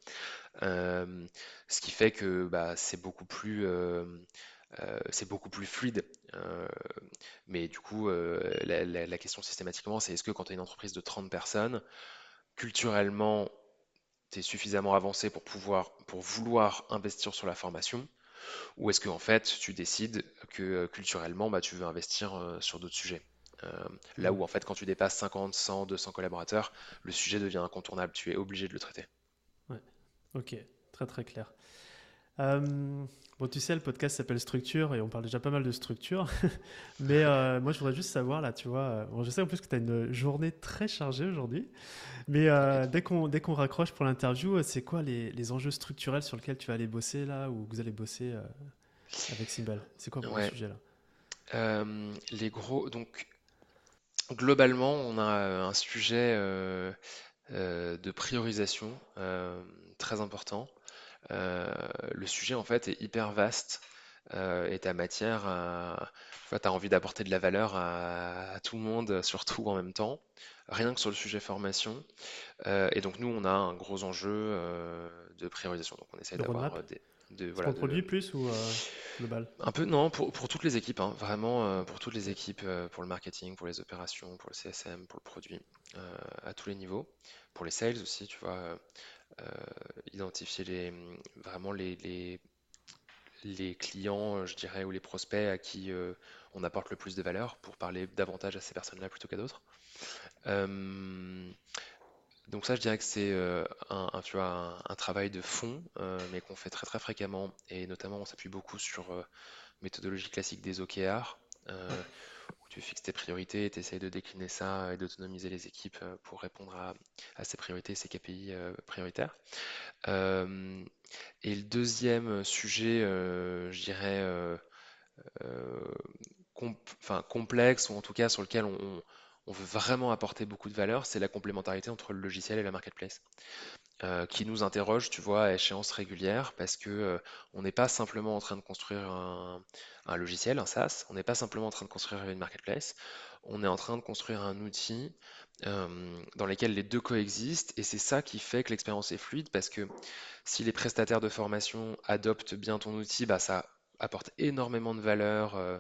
Euh, ce qui fait que bah, c'est beaucoup plus, euh, euh, c'est beaucoup plus fluide. Euh, mais du coup, euh, la, la, la question systématiquement, c'est est-ce que quand tu as une entreprise de trente personnes, culturellement, tu es suffisamment avancé pour pouvoir, pour vouloir investir sur la formation ? Ou est-ce que en fait tu décides que culturellement bah, tu veux investir euh, sur d'autres sujets euh, là où en fait quand tu dépasses cinquante, cent, deux cents collaborateurs, le sujet devient incontournable, tu es obligé de le traiter. Ouais. Ok, très très clair. Euh, bon, tu sais, le podcast s'appelle Structure et on parle déjà pas mal de structure, mais euh, moi je voudrais juste savoir là, tu vois, bon, je sais en plus que tu as une journée très chargée aujourd'hui, mais euh, dès qu'on, dès qu'on raccroche pour l'interview, c'est quoi les, les enjeux structurels sur lesquels tu vas aller bosser là, ou que vous allez bosser euh, avec Simbel? C'est quoi pour ouais. le sujet là? euh, Les gros, donc globalement, on a un sujet euh, euh, de priorisation euh, très important. Euh, le sujet en fait est hyper vaste euh, et ta matière, à... enfin, tu as envie d'apporter de la valeur à, à tout le monde, surtout en même temps, rien que sur le sujet formation. Euh, et donc nous, on a un gros enjeu euh, de priorisation. Donc on essaie le d'avoir roadmap. des... De, c'est voilà, pour produit de... plus ou euh, global? Un peu, non, pour, pour toutes les équipes, hein, vraiment euh, pour toutes les équipes, euh, pour le marketing, pour les opérations, pour le C S M, pour le produit, euh, à tous les niveaux, pour les sales aussi, tu vois, euh, euh, identifier les, vraiment les, les, les clients, je dirais, ou les prospects à qui euh, on apporte le plus de valeur pour parler davantage à ces personnes-là plutôt qu'à d'autres. Euh, Donc ça, je dirais que c'est euh, un, un, tu vois, un, un travail de fond, euh, mais qu'on fait très très fréquemment, et notamment on s'appuie beaucoup sur euh, méthodologie classique des O K R, euh, où tu fixes tes priorités, tu essaies de décliner ça et d'autonomiser les équipes euh, pour répondre à, à ces priorités, ces K P I euh, prioritaires. Euh, et le deuxième sujet, euh, je dirais, euh, euh, com- 'fin, complexe, ou en tout cas sur lequel on... on on veut vraiment apporter beaucoup de valeur, c'est la complémentarité entre le logiciel et la marketplace, euh, qui nous interroge, tu vois, à échéance régulière, parce que euh, on n'est pas simplement en train de construire un, un logiciel, un SaaS, on n'est pas simplement en train de construire une marketplace, on est en train de construire un outil euh, dans lequel les deux coexistent, et c'est ça qui fait que l'expérience est fluide, parce que si les prestataires de formation adoptent bien ton outil, bah, ça apporte énormément de valeur euh,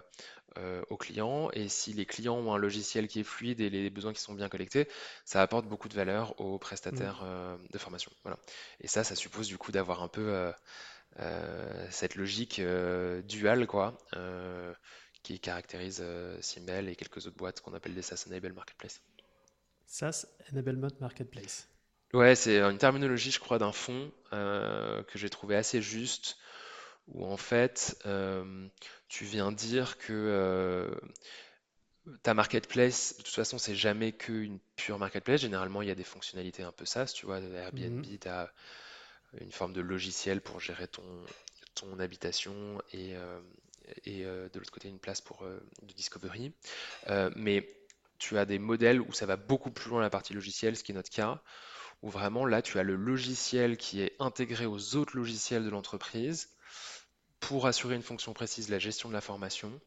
euh, aux clients, et si les clients ont un logiciel qui est fluide et les besoins qui sont bien collectés, ça apporte beaucoup de valeur aux prestataires mmh. euh, de formation. Voilà. Et ça, ça suppose du coup d'avoir un peu euh, euh, cette logique euh, duale quoi, euh, qui caractérise euh, Simbel et quelques autres boîtes qu'on appelle des SaaS Enable Marketplace. SaaS Enablement Marketplace. Ouais, c'est une terminologie, je crois, d'un fonds euh, que j'ai trouvé assez juste, où en fait, euh, tu viens dire que euh, ta marketplace, de toute façon, c'est jamais qu'une pure marketplace. Généralement, il y a des fonctionnalités un peu SaaS, tu vois, Airbnb, mm-hmm. tu as une forme de logiciel pour gérer ton, ton habitation et, euh, et euh, de l'autre côté, une place pour euh, de discovery. Euh, mais tu as des modèles où ça va beaucoup plus loin la partie logicielle, ce qui est notre cas, où vraiment, là, tu as le logiciel qui est intégré aux autres logiciels de l'entreprise, pour assurer une fonction précise, la gestion de la formation.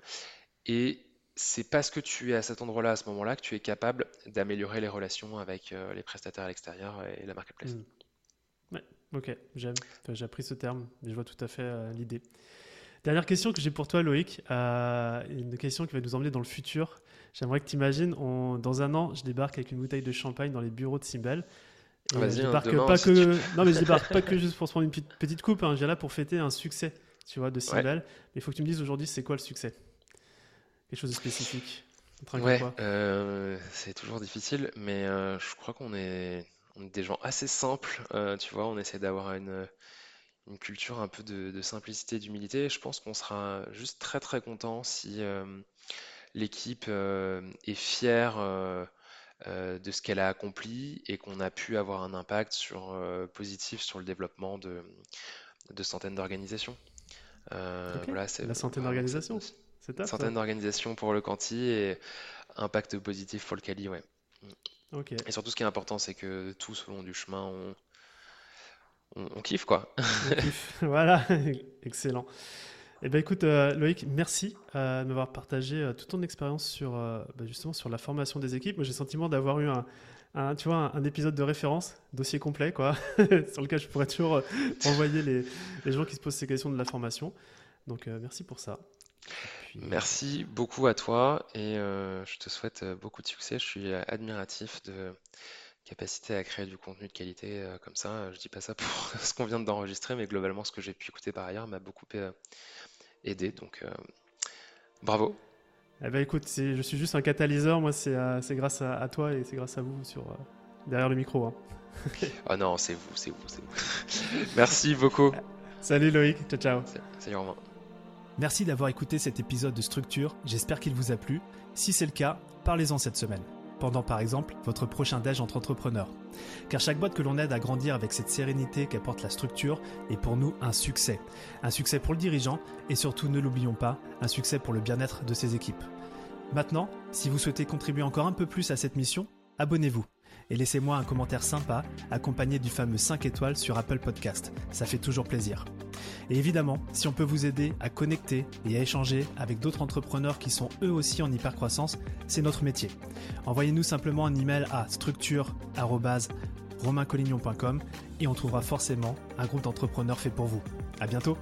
Et c'est parce que tu es à cet endroit-là, à ce moment-là, que tu es capable d'améliorer les relations avec euh, les prestataires à l'extérieur et la marketplace. Mmh. Ouais, ok, j'aime. Enfin, j'ai appris ce terme, mais je vois tout à fait euh, l'idée. Dernière question que j'ai pour toi, Loïc, euh, une question qui va nous emmener dans le futur. J'aimerais que tu imagines, on, dans un an, je débarque avec une bouteille de champagne dans les bureaux de Simbel. Vas-y, je débarque demain, pas si que... tu... Non, mais je débarque pas que juste pour se prendre une petite coupe, hein. Je viens là pour fêter un succès. Tu vois, de Simbel. Ouais. Mais il faut que tu me dises aujourd'hui, c'est quoi le succès ? Quelque chose de spécifique. Ouais, euh, c'est toujours difficile, mais euh, je crois qu'on est, on est des gens assez simples. Euh, tu vois, on essaie d'avoir une, une culture un peu de, de simplicité, d'humilité. Je pense qu'on sera juste très très content si euh, l'équipe euh, est fière euh, euh, de ce qu'elle a accompli et qu'on a pu avoir un impact sur, euh, positif sur le développement de, de centaines d'organisations. Euh, okay. Voilà, c'est la centaine euh, d'organisations, c'est top. Centaine d'organisations pour le Quanti et impact positif pour le Quali, ouais. Okay. Et surtout, ce qui est important, c'est que tous au long du chemin, on, on, on kiffe quoi. On kiffe. Voilà, excellent. Eh ben écoute, euh, Loïc, merci euh, de m'avoir partagé euh, toute ton expérience sur euh, bah, justement sur la formation des équipes. Moi, j'ai le sentiment d'avoir eu un Un, tu vois, un, un épisode de référence, dossier complet, quoi, sur lequel je pourrais toujours euh, envoyer les, les gens qui se posent ces questions de la formation. Donc, euh, merci pour ça. Puis... Merci beaucoup à toi et euh, je te souhaite beaucoup de succès. Je suis admiratif de capacité à créer du contenu de qualité euh, comme ça. Je dis pas ça pour ce qu'on vient d'enregistrer, mais globalement, ce que j'ai pu écouter par ailleurs m'a beaucoup euh, aidé. Donc, euh, bravo. Eh ben écoute, c'est, je suis juste un catalyseur, moi c'est, uh, c'est grâce à, à toi et c'est grâce à vous sur, uh, derrière le micro. Hein. Oh non, c'est vous, c'est vous, c'est vous. Merci beaucoup. Salut Loïc, ciao ciao. Salut Romain. Merci d'avoir écouté cet épisode de Structure, j'espère qu'il vous a plu. Si c'est le cas, parlez-en cette semaine, pendant par exemple votre prochain déj entre entrepreneurs. Car chaque boîte que l'on aide à grandir avec cette sérénité qu'apporte la structure est pour nous un succès. Un succès pour le dirigeant et surtout, ne l'oublions pas, un succès pour le bien-être de ses équipes. Maintenant, si vous souhaitez contribuer encore un peu plus à cette mission, abonnez-vous et laissez-moi un commentaire sympa accompagné du fameux cinq étoiles sur Apple Podcast. Ça fait toujours plaisir. Et évidemment, si on peut vous aider à connecter et à échanger avec d'autres entrepreneurs qui sont eux aussi en hypercroissance, c'est notre métier. Envoyez-nous simplement un email à structure arobase romaincollignon point com et on trouvera forcément un groupe d'entrepreneurs fait pour vous. À bientôt.